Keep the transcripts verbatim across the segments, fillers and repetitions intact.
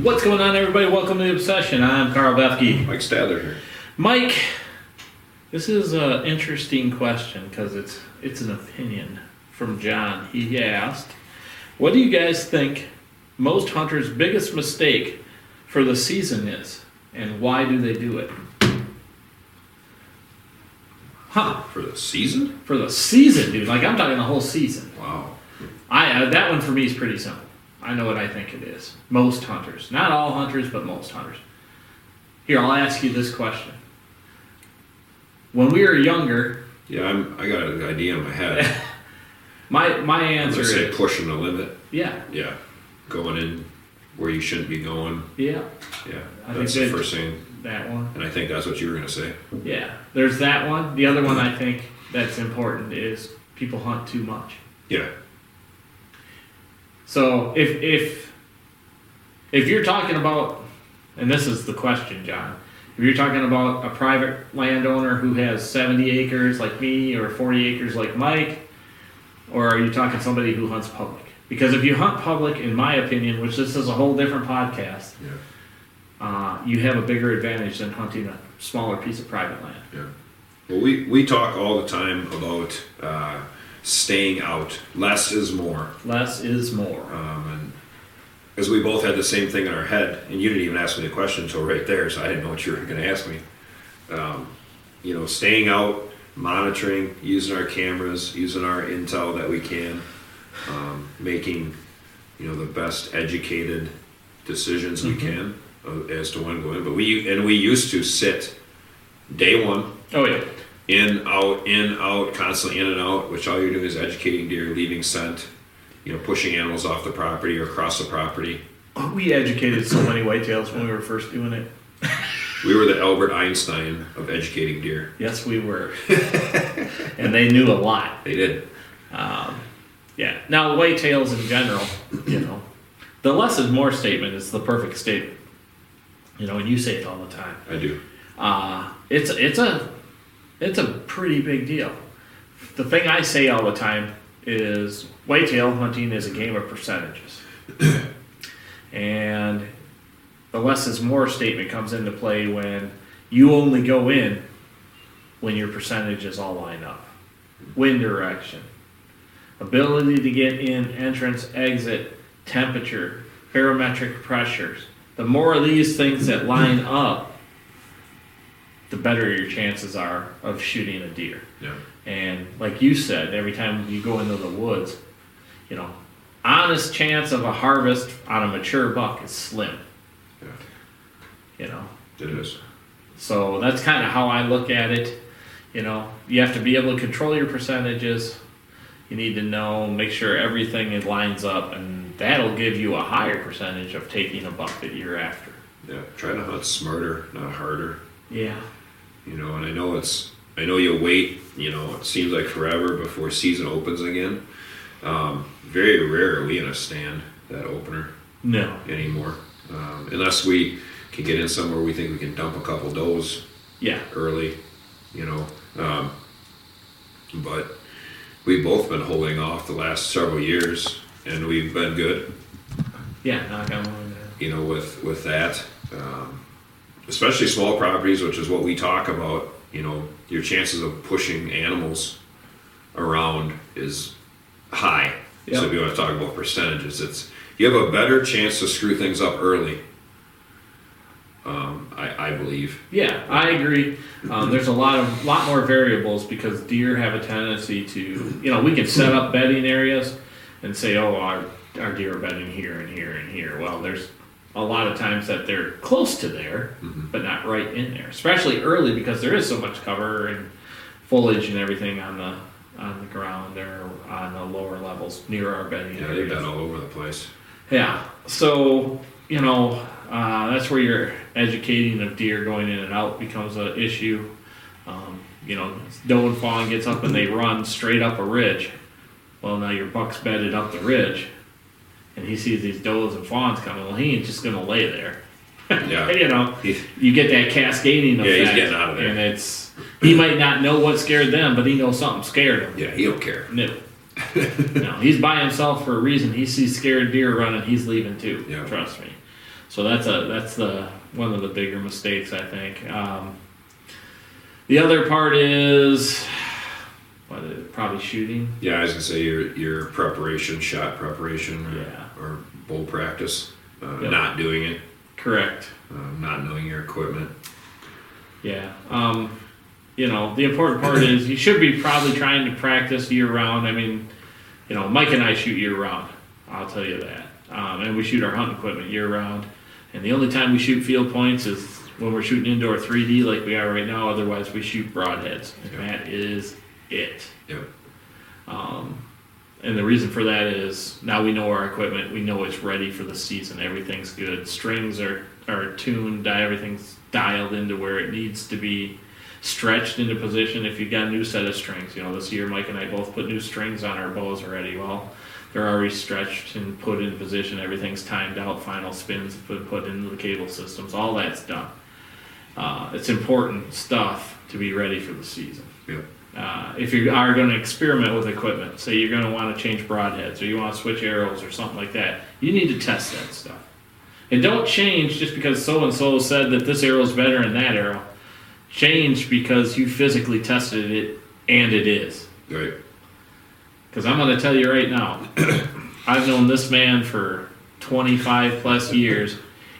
What's going on, everybody? Welcome to The Obsession. I'm Carl Befke. Mike Stather here. Mike, this is an interesting question because it's it's an opinion from John. He asked, what do you guys think most hunters' biggest mistake for the season is, and why do they do it? Huh. For the season? For the season, dude. Like, I'm talking the whole season. Wow. I uh, that one for me is pretty simple. I know what I think it is. Most hunters. Not all hunters, but most hunters. Here, I'll ask you this question. When we were younger... Yeah, I'm, I got an idea in my head. my my answer is... I'm going to say pushing the limit. Yeah. Yeah. Going in where you shouldn't be going. Yeah. Yeah. I that's the first thing. That one. And I think that's what you were going to say. Yeah. There's that one. The other one I think that's important is people hunt too much. Yeah. So if if if you're talking about, and this is the question, John, if you're talking about a private landowner who has seventy acres like me or forty acres like Mike, or are you talking somebody who hunts public? Because if you hunt public, in my opinion, which this is a whole different podcast, yeah. uh, you have a bigger advantage than hunting a smaller piece of private land. Yeah. Well, we, we talk all the time about... Uh, staying out. Less is more. Less is more. Um, and because we both had the same thing in our head, and you didn't even ask me the question until right there, so I didn't know what you were going to ask me. Um, you know, staying out, monitoring, using our cameras, using our intel that we can, um, making, you know, the best educated decisions mm-hmm. we can uh, as to when going. But we and we used to sit day one. Oh yeah. In, out, in, out, constantly in and out, which all you're doing is educating deer, leaving scent, you know, pushing animals off the property or across the property. Oh, we educated so many whitetails when we were first doing it. We were the Albert Einstein of educating deer. Yes, we were. And they knew a lot. They did. Um, yeah. Now, whitetails in general, you know, the less is more statement is the perfect statement. You know, and you say it all the time. I do. Uh, it's it's a... It's a pretty big deal. The thing I say all the time is whitetail hunting is a game of percentages. And the less is more statement comes into play when you only go in when your percentages all line up. Wind direction, ability to get in, entrance, exit, temperature, barometric pressures. The more of these things that line up, the better your chances are of shooting a deer. Yeah. And like you said, every time you go into the woods, you know, honest chance of a harvest on a mature buck is slim. Yeah. You know? It is. So that's kind of how I look at it. You know, you have to be able to control your percentages. You need to know, make sure everything lines up, and that'll give you a higher percentage of taking a buck that you're after. Yeah, try to hunt smarter, not harder. Yeah. You know, and I know it's, I know you wait, you know, it seems like forever before season opens again. Um, very rare are we gonna stand that opener. No. Anymore. Um, unless we can get in somewhere we think we can dump a couple does. Yeah. Early, you know. Um, but we've both been holding off the last several years, and we've been good. Yeah, knock on wood. You know, with, with that. Um, especially small properties, which is what we talk about, you know, your chances of pushing animals around is high. Yep. So if you want to talk about percentages, it's you have a better chance to screw things up early, um, I, I believe. Yeah, I agree. Um, there's a lot of lot more variables because deer have a tendency to, you know, we can set up bedding areas and say, oh, our, our deer are bedding here and here and here. Well, there's a lot of times that they're close to there, mm-hmm. but not right in there, especially early because there is so much cover and foliage and everything on the on the ground or on the lower levels near our bedding. Yeah, they've been all over the place. Yeah, so you know uh, that's where your educating of deer going in and out becomes an issue. Um, you know, doe and fawn gets up and they run straight up a ridge. Well, now your buck's bedded up the ridge. And he sees these does and fawns coming. Well, he ain't just going to lay there. Yeah. You know, you get that cascading effect. Yeah, he's getting out of there. And it's, he might not know what scared them, but he knows something scared him. Yeah, he don't care. No. No, he's by himself for a reason. He sees scared deer running. He's leaving too. Yeah. Trust me. So that's a that's the one of the bigger mistakes, I think. Um, the other part is what is it, probably shooting. Yeah, I was gonna say your your preparation, shot preparation, or, yeah. or bowl practice, uh, yep. not doing it. Correct. Uh, not knowing your equipment. Yeah. Um, you know, the important part is you should be probably trying to practice year-round. I mean, you know, Mike and I shoot year-round. I'll tell you that. Um, and we shoot our hunting equipment year-round. And the only time we shoot field points is when we're shooting indoor three D like we are right now. Otherwise, we shoot broadheads. And yep. that is it. Yep. Um, and the reason for that is now we know our equipment. We know it's ready for the season. Everything's good. Strings are, are tuned. Everything's dialed into where it needs to be. Stretched into position if you've got a new set of strings. You know, this year Mike and I both put new strings on our bows already. Well, they're already stretched and put in position. Everything's timed out. Final spins put put into the cable systems. All that's done. Uh, it's important stuff to be ready for the season. Yeah. Uh, if you are going to experiment with equipment, say you're going to want to change broadheads or you want to switch arrows or something like that, you need to test that stuff. And don't change just because so-and-so said that this arrow's better than that arrow. Change because you physically tested it, and it is. Right. Because I'm going to tell you right now, I've known this man for twenty-five plus years,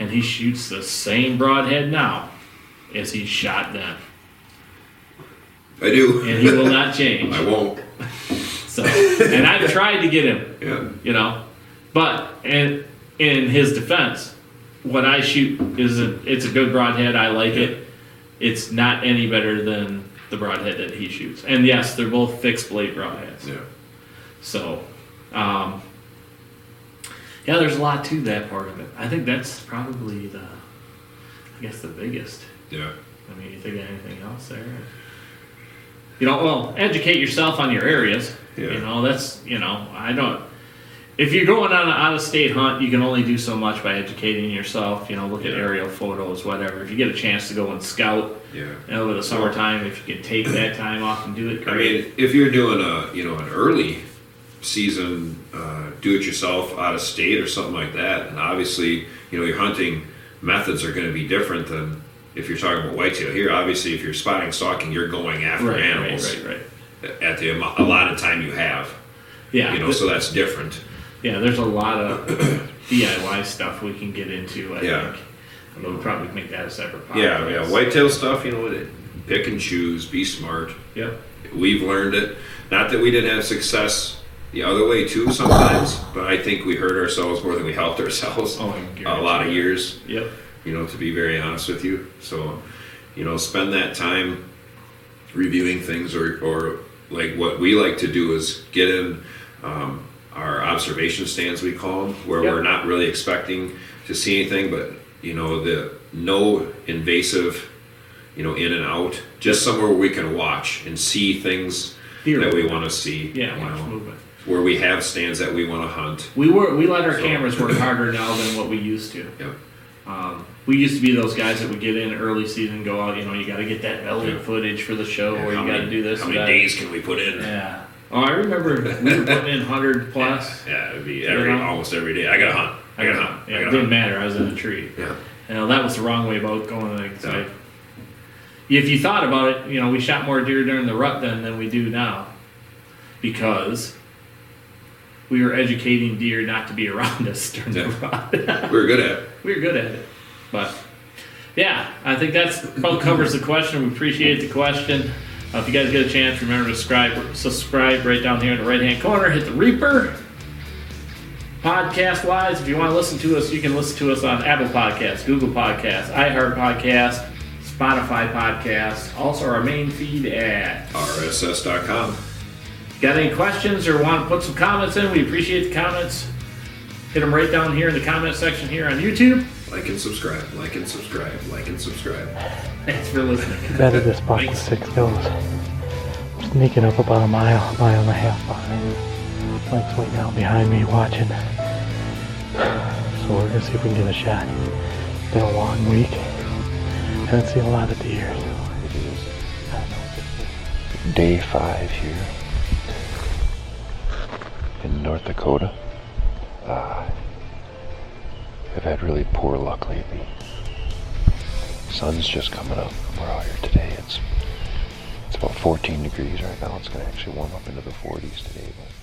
and he shoots the same broadhead now as he shot then. I do. And he will not change. I won't. So, and I've tried to get him. Yeah. You know, but and in his defense, what I shoot is a, it's a good broadhead. I like yeah. it. It's not any better than the broadhead that he shoots. And yes, they're both fixed blade broadheads. Yeah. So, um, yeah, there's a lot to that part of it. I think that's probably the, I guess, the biggest. Yeah. I mean, you think of anything else there? You know, well, educate yourself on your areas. Yeah. You know, that's, you know, I don't. If you're going on an out-of-state hunt, you can only do so much by educating yourself, you know, look yeah. at aerial photos, whatever. If you get a chance to go and scout yeah. over the summertime, if you can take that time off and do it, great. I mean, if you're doing a, you know, an early season uh, do-it-yourself out-of-state or something like that, and obviously, you know, your hunting methods are going to be different than if you're talking about whitetail here. Obviously, if you're spotting, stalking, you're going after right, animals right, right, right. at the amount, a lot of time you have. Yeah. You know, so that's different. Yeah, there's a lot of D I Y stuff we can get into, I yeah. think. I mean, we'll probably make that a separate podcast. Yeah, yeah, whitetail stuff, you know, pick and choose, be smart. Yep. We've learned it. Not that we didn't have success the other way, too, sometimes, but I think we hurt ourselves more than we helped ourselves oh, a lot of years. Yep. You know, to be very honest with you. So, you know, spend that time reviewing things or, or like, what we like to do is get in... Um, our observation stands, we call them, where yep. we're not really expecting to see anything, but, you know, the no invasive, you know, in and out, just somewhere where we can watch and see things Theory. that we want to see. Yeah, watch know, movement. Where we have stands that we want to hunt. We were we let our so. cameras work harder now than what we used to. Yep. Um, we used to be those guys that would get in early season, go out, you know, you got to get that velvet yeah. footage for the show, yeah, or you got to do this. How many that. days can we put in? Yeah. Oh, I remember we were putting in one hundred plus. Yeah, yeah it'd be every, you know? almost every day. I gotta hunt. I gotta hunt. Yeah, I gotta it didn't hunt. matter. I was in a tree. Yeah. You know, that was the wrong way about going. Like, yeah. If you thought about it, you know, we shot more deer during the rut then than we do now because we were educating deer not to be around us during yeah. the rut. we were good at it. We were good at it. But, yeah, I think that's about covers the question. We appreciate the question. Uh, if you guys get a chance, remember to subscribe, subscribe right down here in the right-hand corner. Hit the Reaper. Podcast-wise, if you want to listen to us, you can listen to us on Apple Podcasts, Google Podcasts, iHeart Podcasts, Spotify Podcasts. Also, our main feed at R S S dot com. Got any questions or want to put some comments in? We appreciate the comments. Hit them right down here in the comment section here on YouTube. Like and subscribe, like and subscribe, like and subscribe. Thanks for listening. Better this pocket six goes. Sneaking up about a mile, mile and a half behind. Mike's waiting out behind me watching. So we're going to see if we can get a shot. It's been a long week. Haven't seen a lot of deer. Day five here in North Dakota. Uh, I've had really poor luck lately. Sun's just coming up. We're out here today. It's it's about fourteen degrees right now. It's going to actually warm up into the forties today, but